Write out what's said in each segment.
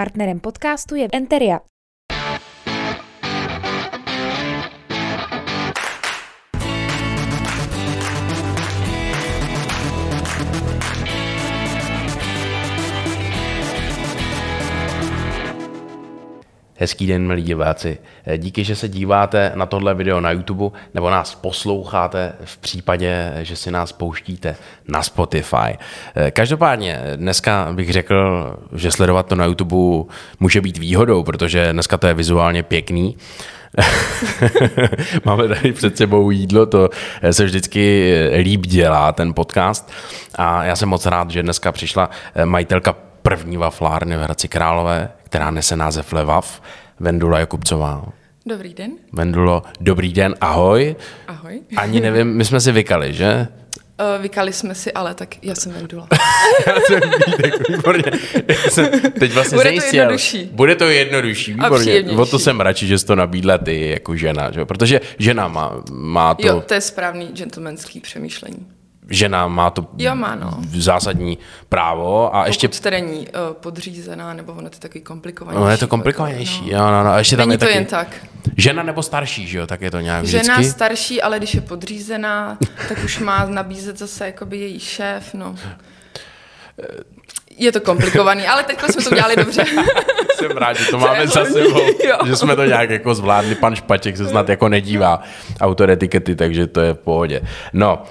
Partnerem podcastu je Enteria. Hezký den, milí diváci. Díky, že se díváte na tohle video na YouTube nebo nás posloucháte v případě, že si nás pouštíte na Spotify. Každopádně dneska bych řekl, že sledovat to na YouTube může být výhodou, protože dneska to je vizuálně pěkný. Máme tady před sebou jídlo, to se vždycky líp dělá, ten podcast. A já jsem moc rád, že dneska přišla majitelka první vaflárny v Hradci Králové, která nese název Levav, Vendula Jakubcová. Dobrý den. Vendulo, dobrý den, ahoj. Ahoj. Ani nevím, my jsme si vykali, že? Vykali jsme si, ale tak já jsem Vendula. Teď vlastně bude to jednodušší. Bude to jednodušší, výborně. O to jsem radši, že jsi to nabídla ty jako žena, že? Protože žena má to... Jo, to je správný gentlemanský přemýšlení. Žena má to zásadní právo. A ještě pokud tedy není podřízená, nebo ono je to takový komplikovanější. No, je to komplikovanější. No. A ještě tam není je to taky... jen tak. Žena nebo starší, že jo? Tak je to nějak vždycky. Žena starší, ale když je podřízená, tak už má nabízet zase jakoby její šéf. No. Je to komplikovaný, ale teď jsme to dělali dobře. Jsem rád, že to máme za sebou, že jsme to nějak jako zvládli. Pan Špaček se snad jako nedívá autor etikety, takže to je v pohodě. No,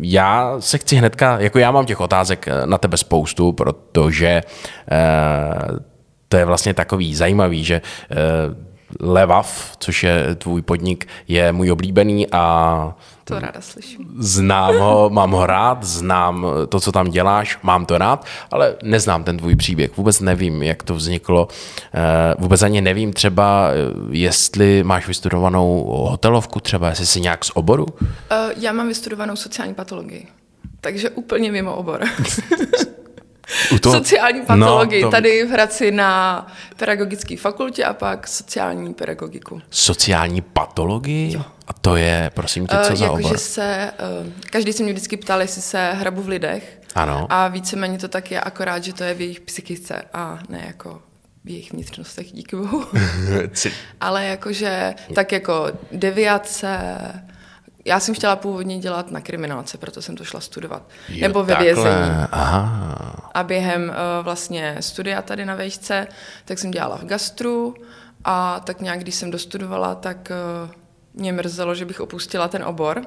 já se chci hnedka, jako já mám těch otázek na tebe spoustu, protože to je vlastně takový zajímavý, že Levav, což je tvůj podnik, je můj oblíbený a to ráda slyším. Znám ho, mám ho rád, znám to, co tam děláš, mám to rád, ale neznám ten tvůj příběh. Vůbec nevím, jak to vzniklo. Vůbec ani nevím třeba, jestli máš vystudovanou hotelovku, třeba jestli jsi nějak z oboru? Já mám vystudovanou sociální patologii, takže úplně mimo obor. Sociální patologii, no, tady v Hradci na pedagogické fakultě a pak sociální pedagogiku. Sociální patologii? Jo. A to je, prosím tě, co za obor? Jakože se, každý se mě vždycky ptal, jestli se hrabu v lidech. Ano. A víceméně to tak je, akorát, že to je v jejich psychice a ne jako v jejich vnitřnostech, díky bohu. Ale jakože, tak jako deviace... Já jsem chtěla původně dělat na kriminálce, proto jsem to šla studovat. Nebo ve vězení. Aha. A během vlastně studia tady na vejšce, tak jsem dělala v gastru a tak nějak, když jsem dostudovala, tak mě mrzelo, že bych opustila ten obor,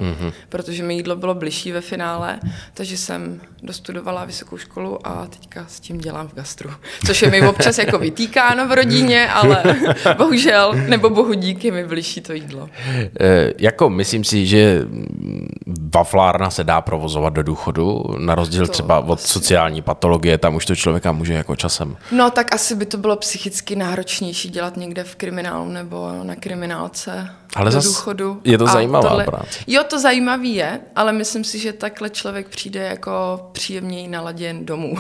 protože mi jídlo bylo bližší ve finále, takže jsem dostudovala vysokou školu a teďka s tím dělám v gastru. Což je mi občas jako vytýkáno v rodině, ale bohužel, nebo bohu díky, mi bližší to jídlo. Jako myslím si, že vaflárna se dá provozovat do důchodu, na rozdíl to třeba od sociální patologie, tam už to člověka může jako časem. No tak asi by to bylo psychicky náročnější dělat někde v kriminálu nebo na kriminálce. Ale je to zajímavá práce. Jo, to zajímavý je, ale myslím si, že takhle člověk přijde jako příjemněji naladěn domů.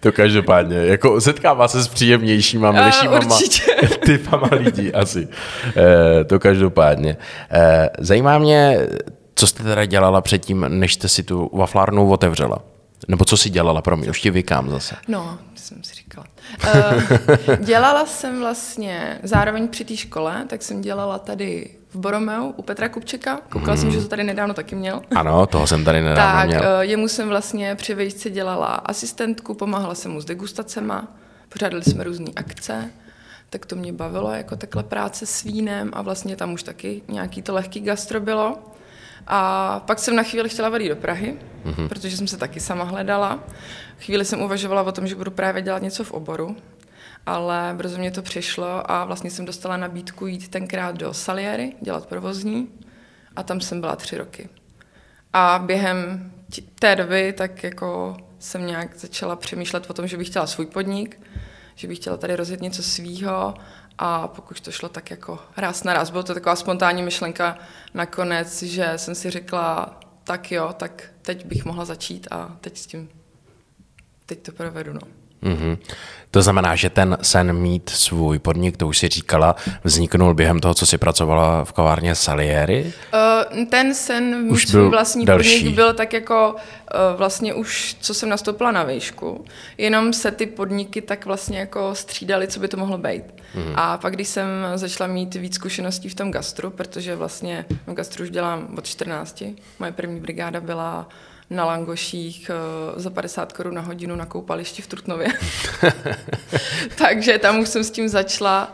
To každopádně. Jako setkává se s příjemnějšíma, milejšíma typama lidí asi. To každopádně. Zajímá mě, co jste teda dělala předtím, než jste si tu vaflárnu otevřela? Nebo co jsi dělala, promiň, už ti vykám zase. No, to jsem si říkala. Dělala jsem vlastně, zároveň při té škole, tak jsem dělala tady v Boromeu u Petra Kupčeka. Koukala jsem, že to tady nedávno taky měl. Ano, toho jsem tady nedávno tak, měl. Tak jemu jsem vlastně při vejšce dělala asistentku, pomáhala jsem mu s degustacema, pořádali jsme různé akce, tak to mě bavilo, jako takhle práce s vínem a vlastně tam už taky nějaký to lehký gastro bylo. A pak jsem na chvíli chtěla valit do Prahy, protože jsem se taky sama hledala. Chvíli jsem uvažovala o tom, že budu právě dělat něco v oboru, ale brzo mě to přišlo a vlastně jsem dostala nabídku jít tenkrát do Salieri, dělat provozní a tam jsem byla 3 roky. A během té doby tak jako jsem nějak začala přemýšlet o tom, že bych chtěla svůj podnik, že bych chtěla tady rozjet něco svýho. A pokud to šlo tak jako ráz na ráz, byla to taková spontánní myšlenka nakonec, že jsem si řekla, tak jo, tak teď bych mohla začít a teď to provedu, no. Mm-hmm. To znamená, že ten sen mít svůj podnik, to už si říkala, vzniknul během toho, co si pracovala v kavárně Salieri? Ten sen mít už svůj vlastní podnik byl tak jako vlastně už, co jsem nastoupila na výšku, jenom se ty podniky tak vlastně jako střídaly, co by to mohlo být. Mm-hmm. A pak, když jsem začala mít víc zkušeností v tom gastru, protože vlastně v gastru už dělám od 14, moje první brigáda byla na langoších za 50 Kč na hodinu na koupališti v Trutnově. Takže tam už jsem s tím začala,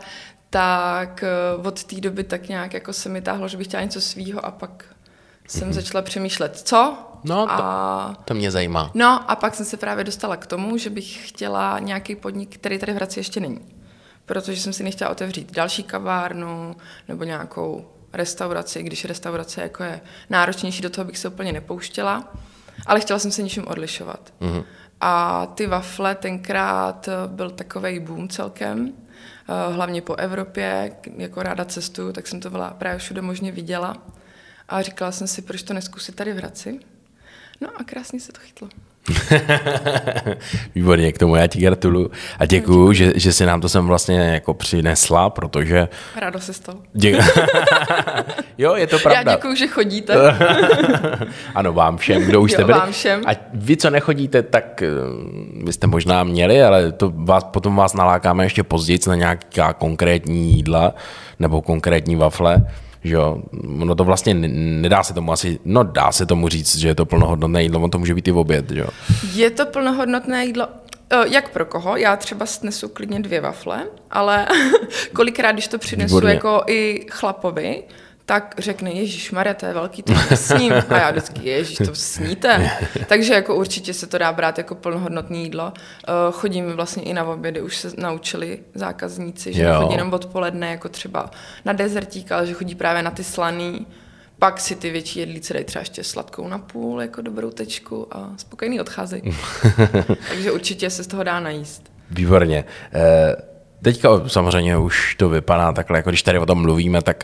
tak od té doby tak nějak jako se mi táhlo, že bych chtěla něco svýho a pak jsem začala přemýšlet, co? No, to mě zajímá. No a pak jsem se právě dostala k tomu, že bych chtěla nějaký podnik, který tady v Hradci ještě není. Protože jsem si nechtěla otevřít další kavárnu nebo nějakou restauraci, když restaurace jako je náročnější, do toho bych se úplně nepouštěla. Ale chtěla jsem se něčím odlišovat. Mm-hmm. A ty wafle tenkrát byl takovej boom celkem, hlavně po Evropě, jako ráda cestuju, tak jsem to byla právě všude možně viděla. A říkala jsem si, proč to nezkusit tady v Hradci? No a krásně se to chytlo. Výborně, k tomu já ti gratuluju a děkuju, že jsi nám to sem vlastně jako přinesla, protože... Rádo se stalo. Jo, je to pravda. Já děkuju, že chodíte. Ano, vám všem, kdo už jste byli. Vám všem. A vy, co nechodíte, tak byste možná měli, ale to potom vás nalákáme ještě později na nějaká konkrétní jídla nebo konkrétní wafle. Že jo, no to vlastně nedá se tomu asi, no dá se tomu říct, že je to plnohodnotné jídlo, on to může být i v oběd, jo. Je to plnohodnotné jídlo, jak pro koho, já třeba snesu klidně 2 wafle, ale kolikrát, když to přinesu výborně jako i chlapovi, tak řekne, ježišmarja, to je velký, to sním. A já vždycky, ježiš, to sníte. Takže jako určitě se to dá brát jako plnohodnotné jídlo. Chodím vlastně i na obědy, už se naučili zákazníci, že chodí jenom odpoledne, jako třeba na dezertík, ale že chodí právě na ty slaný. Pak si ty větší jedlíce dají třeba ještě sladkou na půl, jako dobrou tečku a spokojný odcházejí. Takže určitě se z toho dá najíst. Výborně. Teďka samozřejmě už to vypadá takhle, jako když tady o tom mluvíme, tak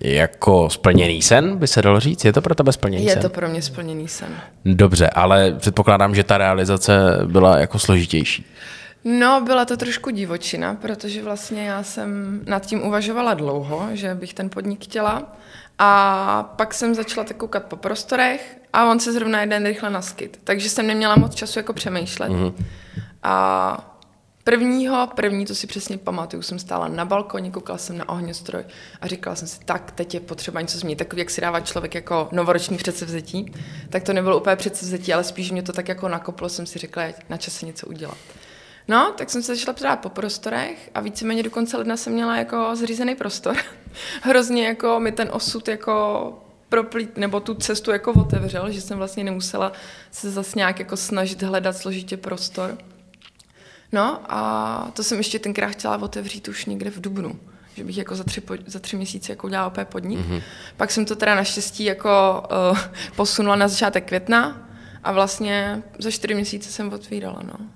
jako splněný sen, by se dalo říct. Je to pro tebe splněný sen? Je to pro mě splněný sen. Dobře, ale předpokládám, že ta realizace byla jako složitější. No, byla to trošku divočina, protože vlastně já jsem nad tím uvažovala dlouho, že bych ten podnik chtěla a pak jsem začala tak koukat po prostorech a on se zrovna jeden rychle naskyt. Takže jsem neměla moc času jako přemýšlet. Mm-hmm. A první, to si přesně pamatuju, jsem stála na balkoně, koukala jsem na ohňostroj a říkala jsem si, tak teď je potřeba něco změnit, takový, jak si dává člověk jako novoroční předsevzetí, tak to nebylo úplně předsevzetí, ale spíš mě to tak jako nakoplo, jsem si řekla, na čase něco udělat. No, tak jsem se začala ptát po prostorech a víceméně do konce ledna jsem měla jako zřízený prostor. Hrozně jako mi ten osud jako proplít, nebo tu cestu jako otevřel, že jsem vlastně nemusela se zase nějak jako snažit hledat složitě prostor. No a to jsem ještě tenkrát chtěla otevřít už někde v dubnu, že bych jako za tři měsíce jako udělala opět podnik. Mm-hmm. Pak jsem to teda naštěstí jako posunula na začátek května a vlastně za 4 měsíce jsem otvírala, no.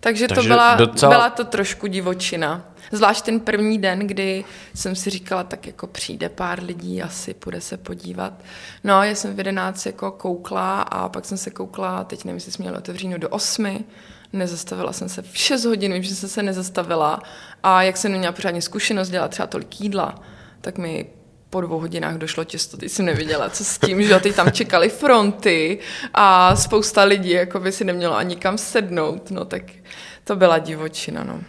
Takže to byla to trošku divočina. Zvlášť ten první den, kdy jsem si říkala, tak jako přijde pár lidí, asi půjde se podívat. No, já jsem v 11 jako koukla a pak jsem se koukla, teď nevím, jestli jsme měli otevřeno do 8. Nezastavila jsem se v 6 hodin, vím, že jsem se nezastavila a jak jsem neměla pořádně zkušenost dělat třeba tolik jídla, tak mi po 2 hodinách došlo těsto, teď jsem nevěděla, co s tím, že teď tam čekali fronty a spousta lidí jako by si nemělo ani kam sednout, no tak to byla divočina, no.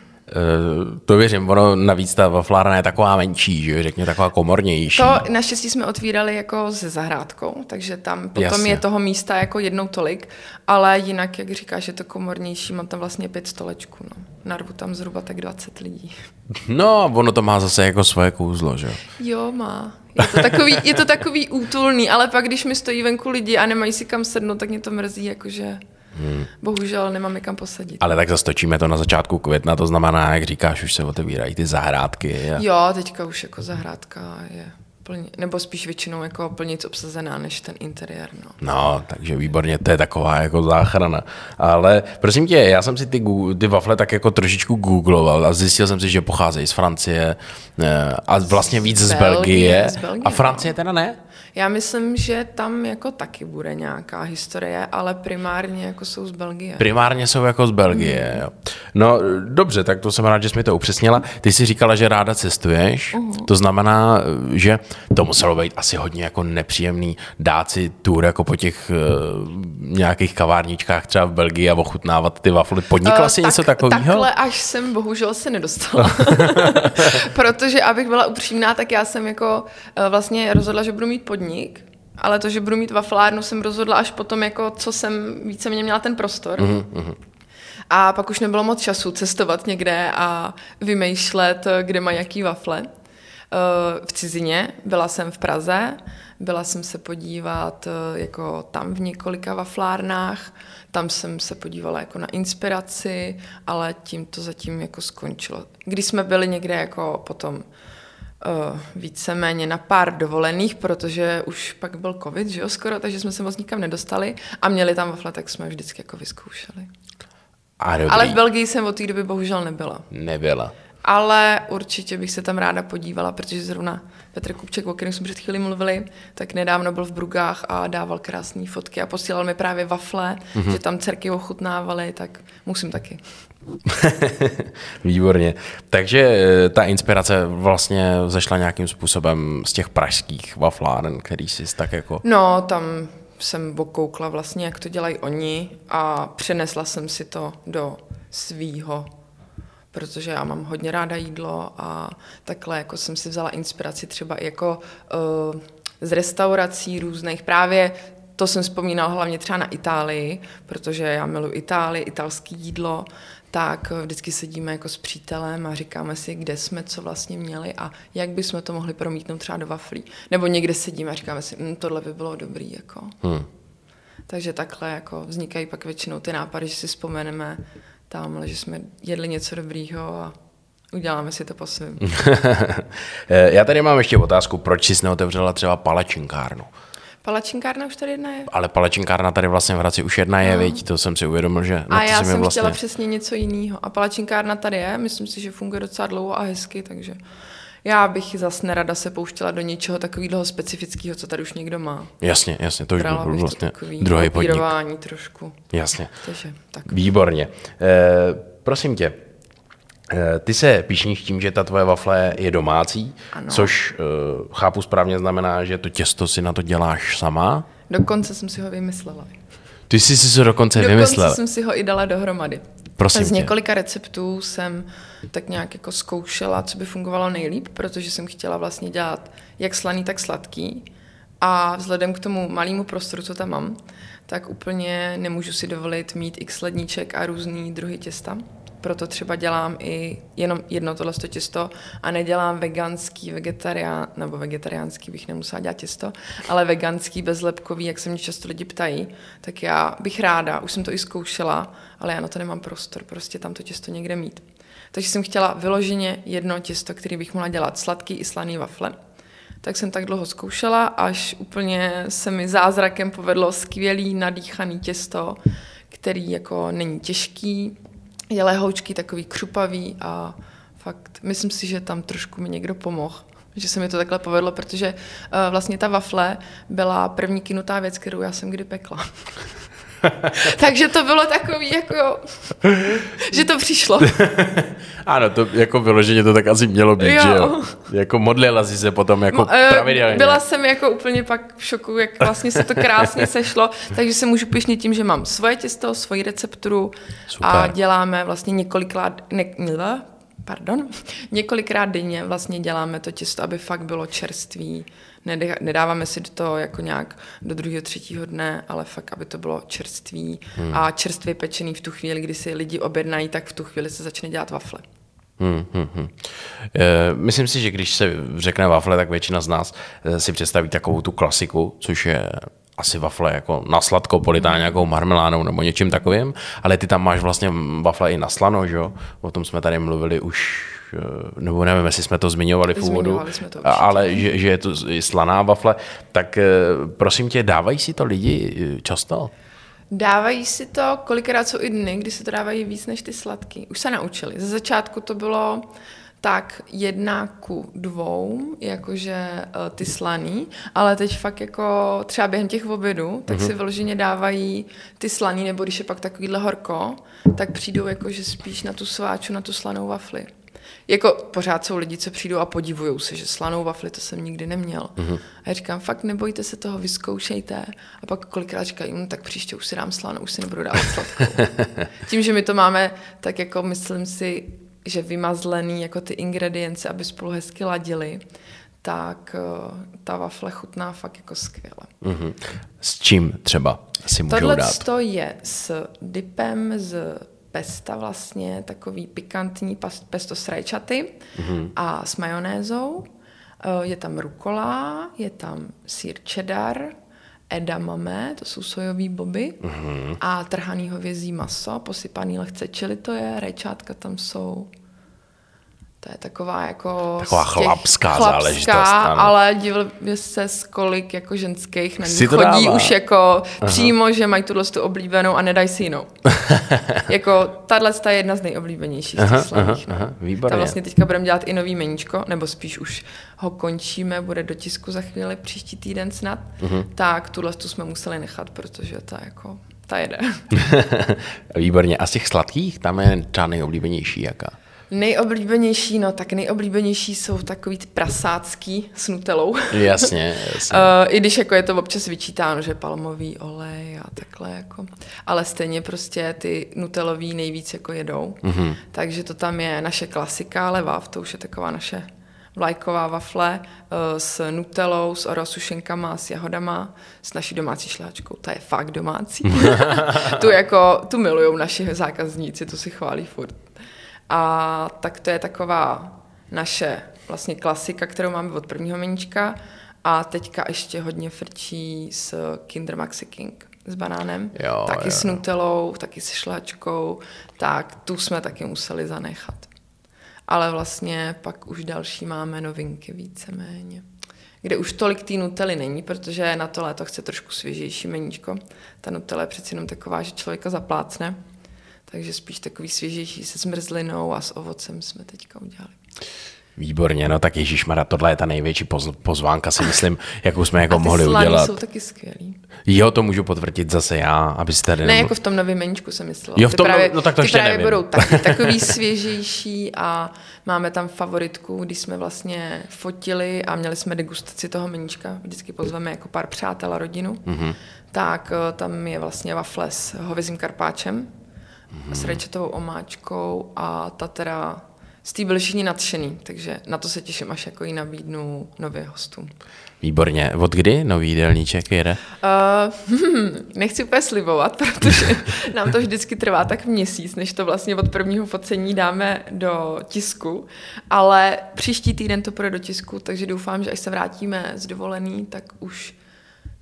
To věřím, ono navíc ta waflárna je taková menší, že řekněme taková komornější. To naštěstí jsme otvírali jako se zahrádkou, takže tam potom jasně je toho místa jako jednou tolik, ale jinak, jak říkáš, je to komornější, mám tam vlastně 5 stolečků, no. Narvu tam zhruba tak 20 lidí. No, ono to má zase jako svoje kouzlo, že? Jo, má. Je to takový útulný, ale pak, když mi stojí venku lidi a nemají si kam sednout, tak mě to mrzí, jakože... Bohužel nemáme kam posadit. Ale tak zastočíme to na začátku května, to znamená, jak říkáš, už se otevírají ty zahrádky. Jo, teďka už jako zahrádka je nebo spíš většinou jako plnic obsazená než ten interiér. No. No, takže výborně, to je taková jako záchrana. Ale prosím tě, já jsem si ty wafle tak jako trošičku googloval a zjistil jsem si, že pocházejí z Francie a vlastně víc z Belgie. A Francie teda ne? Já myslím, že tam jako taky bude nějaká historie, ale primárně jako jsou z Belgie. Primárně jsou jako z Belgie, jo. No dobře, tak to jsem rád, že jsi mi to upřesnila. Ty jsi říkala, že ráda cestuješ, to znamená, že to muselo být asi hodně jako nepříjemný dát si tour jako po těch nějakých kavárničkách třeba v Belgii a ochutnávat ty wafle. Podnikla si něco takového? Takhle až jsem bohužel se nedostala. Protože abych byla upřímná, tak já jsem jako vlastně rozhodla, že budu mít podnik, ale to, že budu mít waflárnu, jsem rozhodla až potom, jako, co jsem víceméně měla ten prostor. Mm-hmm. A pak už nebylo moc času cestovat někde a vymýšlet, kde mají jaký wafle. V cizině, byla jsem v Praze, byla jsem se podívat jako tam v několika waflárnách, tam jsem se podívala jako na inspiraci, ale tím to zatím jako skončilo. Když jsme byli někde jako potom víceméně na pár dovolených, protože už pak byl covid, že jo, skoro, takže jsme se moc nikam nedostali a měli tam wafle, tak jsme vždycky jako vyzkoušeli. Ale v Belgii jsem od té doby bohužel nebyla. Nebyla. Ale určitě bych se tam ráda podívala, protože zrovna Petr Kupček, o kterém jsme před chvílí mluvili, tak nedávno byl v Brugách a dával krásné fotky a posílal mi právě wafle, že tam dcerky ochutnávaly, tak musím taky. Výborně. Takže ta inspirace vlastně zašla nějakým způsobem z těch pražských wafláren, který jsi tak jako... No, tam jsem okoukla vlastně, jak to dělají oni a přenesla jsem si to do svýho, protože já mám hodně ráda jídlo a takhle jako jsem si vzala inspiraci třeba jako z restaurací různých. Právě to jsem vzpomínala hlavně třeba na Itálii, protože já miluji Itálii, italské jídlo, tak vždycky sedíme jako s přítelem a říkáme si, kde jsme co vlastně měli a jak bychom to mohli promítnout třeba do waflí. Nebo někde sedíme a říkáme si, tohle by bylo dobrý. Jako. Takže takhle jako vznikají pak většinou ty nápady, že si vzpomeneme tamhle, že jsme jedli něco dobrýho a uděláme si to po svém. Já tady mám ještě otázku, proč jsi neotevřela třeba palačinkárnu? Palačinkárna už tady jedna je. Ale palačinkárna tady vlastně v Hradci už jedna je, viď? To jsem si uvědomil, že... A já jsem vlastně... chtěla přesně něco jiného. A palačinkárna tady je, myslím si, že funguje docela dlouho a hezky, takže já bych zase nerada se pouštěla do něčeho takového specifického, co tady už někdo má. Jasně, jasně, to už by byl vlastně druhý podnik. Trošku. Jasně, takže, tak. Výborně. Prosím tě, ty se pyšníš tím, že ta tvoje wafle je domácí, ano. Což chápu správně znamená, že to těsto si na to děláš sama? Dokonce jsem si ho vymyslela. Ty jsi si to dokonce vymyslela? Dokonce jsem si ho i dala dohromady. Z několika receptů jsem tak nějak jako zkoušela, co by fungovalo nejlíp, protože jsem chtěla vlastně dělat jak slaný, tak sladký. A vzhledem k tomu malému prostoru, co tam mám, tak úplně nemůžu si dovolit mít x ledníček a různý druhy těsta. Proto třeba dělám i jenom jedno tohleto těsto a nedělám veganský, vegetariánský bych nemusela dělat těsto, ale veganský, bezlepkový, jak se mě často lidi ptají, tak já bych ráda, už jsem to i zkoušela, ale já na to nemám prostor, prostě tam to těsto někde mít. Takže jsem chtěla vyloženě jedno těsto, který bych mohla dělat sladký i slaný wafle. Tak jsem tak dlouho zkoušela, až úplně se mi zázrakem povedlo skvělý nadýchaný těsto, který jako není těžký, je lehoučký, takový křupavý a fakt myslím si, že tam trošku mi někdo pomohl, že se mi to takhle povedlo, protože vlastně ta wafle byla první kynutá věc, kterou já jsem kdy pekla. Takže to bylo takový, jako, že to přišlo. Ano, to jako vyloženě to tak asi mělo být, jo. Že jo? Jako modlila jsi se potom jako pravidelně. Byla jsem jako úplně pak v šoku, jak vlastně se to krásně sešlo, takže se můžu pyšnit tím, že mám svoje těsto, svoji recepturu. Super. A děláme vlastně několikrát denně vlastně děláme to těsto, aby fakt bylo čerství. Nedáváme si to jako nějak do druhého, třetího dne, ale fakt, aby to bylo čerství a čerstvě pečený v tu chvíli, kdy si lidi objednají, tak v tu chvíli se začne dělat wafle. Myslím si, že když se řekne wafle, tak většina z nás si představí takovou tu klasiku, což je asi wafle jako na sladko, politá nějakou marmeládou nebo něčím takovým, ale ty tam máš vlastně wafle i na slano, že jo? O tom jsme tady mluvili už už, nebo nevím, jestli jsme to zmiňovali v úvodu, ale že je to slaná wafle, tak prosím tě, dávají si to lidi často? Dávají si to, kolikrát jsou i dny, kdy se to dávají víc než ty sladký. Už se naučili. Ze začátku to bylo tak 1:2, jakože ty slaný, ale teď fakt jako třeba během těch obědů, tak si vyloženě dávají ty slaný, nebo když je pak takovýhle horko, tak přijdou jakože spíš na tu sváču, na tu slanou wafli. Jako pořád jsou lidi, co přijdou a podivujou se, že slanou wafli to jsem nikdy neměl. A já říkám, fakt nebojte se toho, vyzkoušejte. A pak kolikrát říkají, tak příště už si dám slanou, už si nebudu dávat sladkou. Tím, že my to máme, tak jako myslím si, že vymazlený jako ty ingredience, aby spolu hezky ladily, tak ta wafle chutná fakt jako skvěle. S čím třeba si můžou tohle dát? Tohle je s dipem z pesta vlastně, takový pikantní pesto s rajčaty a s majonézou. Je tam rukola, je tam sýr cheddar, edamame, to jsou sojový boby a trhaný hovězí maso, posypaný lehce chili to je, rajčátka tam jsou. To je taková jako... Taková chlapská záležitost. Tam. Ale divlivě se z kolik jako ženských na ní chodí dává. Už jako přímo, že mají tuhle tu oblíbenou a nedají si jinou. Jako tahle je jedna z nejoblíbenějších z těch slaných. Výborně. Tam vlastně teďka budeme dělat i nový meníčko, nebo spíš už ho končíme, bude do tisku za chvíli, příští týden snad. Tak tuhle tu jsme museli nechat, protože ta jako... Ta jede. Výborně. A z těch sladkých tam je ta nejoblíbenější jaká? Nejoblíbenější, no tak nejoblíbenější jsou takový prasácký s nutelou. Jasně. I když jako je to občas vyčítáno, že palmový olej a takhle jako. Ale stejně prostě ty nutelový nejvíc jako jedou. Takže to tam je naše klasika Levav, to už je taková naše vlajková wafle s nutelou, s orosušenkama, s jahodama, s naší domácí šláčkou. Ta je fakt domácí. tu milujou naši zákazníci, tu si chválí furt. A tak to je taková naše vlastně klasika, kterou máme od prvního meníčka. A teďka ještě hodně frčí s Kinder Maxi King, s banánem. Jo, taky jo. S nutelou, taky s šláčkou. Tak tu jsme taky museli zanechat. Ale vlastně pak už další máme novinky víceméně. Kde už tolik té nutely není, protože na to léto chce trošku svěžejší meníčko. Ta nutela je přeci jenom taková, že člověka zaplácne. Takže spíš takový svěžejší se zmrzlinou a s ovocem jsme teďka udělali. Výborně, no tak ježišmarja, tohle je ta největší pozvánka, si myslím, jakou jsme jako mohli udělat. A ty slaní jsou taky skvělý. Jo, to můžu potvrdit zase já, abyste tady... Ne, jako v tom novém meníčku jsem myslela. Jo, v tom právě, no tak to ještě právě nevím. Budou takový svěžejší a máme tam favoritku, když jsme vlastně fotili a měli jsme degustaci toho meníčka, vždycky pozveme jako pár přátel a rodinu, tak tam je vlastně wafle s hovězím karpáčem, s rajčatovou omáčkou a ta teda z té byli všichni nadšený, takže na to se těším, až jako ji nabídnu nově hostům. Výborně. Od kdy nový jídelníček jede? Nechci úplně slibovat, protože nám to vždycky trvá tak měsíc, než to vlastně od prvního focení dáme do tisku, ale příští týden to půjde do tisku, takže doufám, že až se vrátíme z dovolený, tak už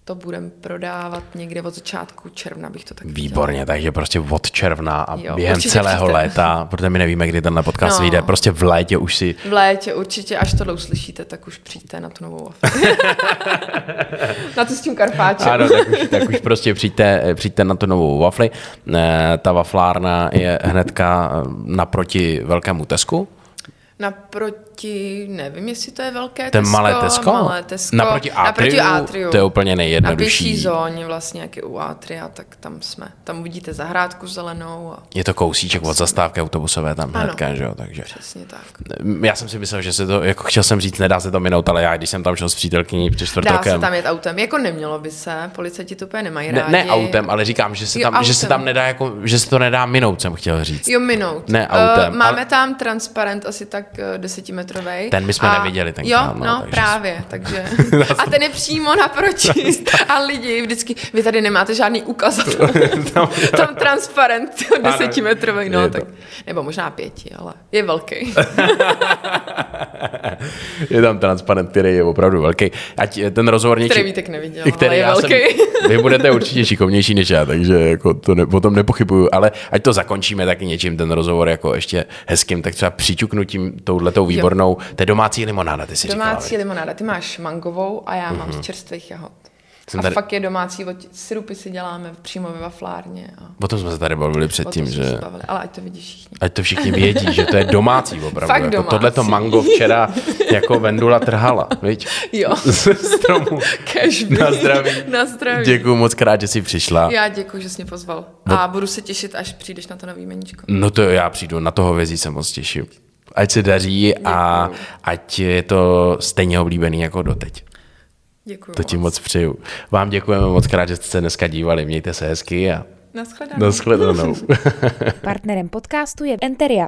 to budeme prodávat někde od začátku června, bych to tak viděla. Výborně, takže prostě od června a jo, během celého léta, protože my nevíme, kdy tenhle podcast vyjde, prostě v létě už si... V létě určitě, až tohle uslyšíte, tak už přijďte na tu novou wafli. Na to s tím karpáčem. Ano, tak už prostě přijďte na tu novou wafli. Ta waflárna je hnedka naproti Velkému Tesku. Naproti, nevím, jestli to je Velké Tesko. Malé Tesko. Naproti Atriu. To je úplně nejjednodušší. Na pěší zóně vlastně, jak je u Atria, tak tam jsme. Tam uvidíte zahrádku zelenou. A... Je to kousíček od zastávky autobusové tam hnedka, že jo? Takže... Přesně tak. Já jsem si myslel, že se to, jako chtěl jsem říct, nedá se to minout, ale já, když jsem tam šel s přítelkyní před čtvrtkem. Dá se tam jet autem, jako nemělo by se, policajti to úplně nemají rádi. Ne autem, ale říkám, že se tam nedá, jako, že se to nedá minout, jsem chtěl říct. Jo, minout. Ne autem. Máme tam transparent asi tak 10metrovej. Ten my jsme neviděli tenkrát. Jo, takže právě. Takže. A ten je přímo naproti. A lidi vždycky, vy tady nemáte žádný ukazatel. Tam transparent 10metrovej. No, tak. Nebo možná 5, ale je velký. Je tam transparent, který je opravdu velký. Ať ten rozhovorník... Který Vítek neviděl, který ale je velký. Vy budete určitě šikovnější než já, takže jako to potom nepochybuju, ale ať to zakončíme taky něčím, ten rozhovor jako ještě hezkým, tak třeba přiťuknutím touhletou výbornou, to je domácí limonáda, ty si říkala. Domácí limonáda, ty máš mangovou a já mám z čerstvých jahod. A fakt je domácí, sirupy si děláme přímo ve vaflárně. A... O tom jsme se tady bavili předtím, že... Ale ať to vidí všichni. Ať to všichni vědí, že to je domácí opravdu. Fakt domácí. Jako tohleto mango včera jako Vendula trhala, viď? Jo. Ze stromu. Na zdraví. Na zdraví. Děkuju moc krát, že jsi přišla. Já děkuju, že jsi mě pozval. A budu se těšit, až přijdeš na to nový meníčko. No to jo, já přijdu, na toho vězí se moc těším. Ať se daří a ať je to stejně oblíbený jako doteď. Děkuju. To ti moc přeju. Vám děkujeme moc krát, že jste se dneska dívali. Mějte se hezky a nashledanou. Partnerem podcastu je Enteria,